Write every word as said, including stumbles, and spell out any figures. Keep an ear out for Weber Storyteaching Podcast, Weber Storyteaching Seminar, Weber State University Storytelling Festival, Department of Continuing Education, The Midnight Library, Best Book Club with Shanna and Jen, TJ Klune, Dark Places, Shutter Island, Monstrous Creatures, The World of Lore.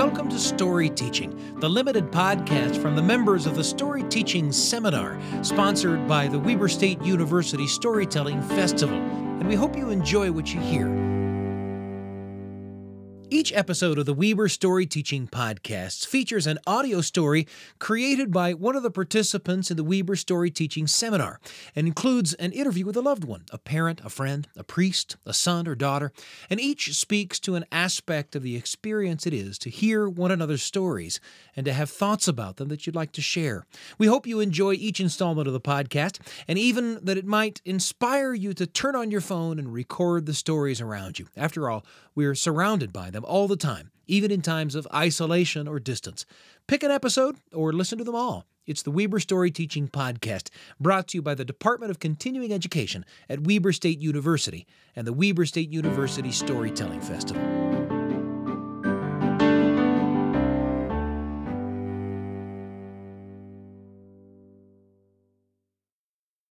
Welcome to Story Teaching, the limited podcast from the members of the Story Teaching Seminar, sponsored by the Weber State University Storytelling Festival, and we hope you enjoy what you hear. Each episode of the Weber Storyteaching Podcast features an audio story created by one of the participants in the Weber Storyteaching Seminar and includes an interview with a loved one, a parent, a friend, a priest, a son or daughter, and each speaks to an aspect of the experience it is to hear one another's stories and to have thoughts about them that you'd like to share. We hope you enjoy each installment of the podcast and even that it might inspire you to turn on your phone and record the stories around you. After all, we are surrounded by them all the time, even in times of isolation or distance. Pick an episode or listen to them all. It's the Weber Storyteaching Podcast, brought to you by the Department of Continuing Education at Weber State University and the Weber State University Storytelling Festival.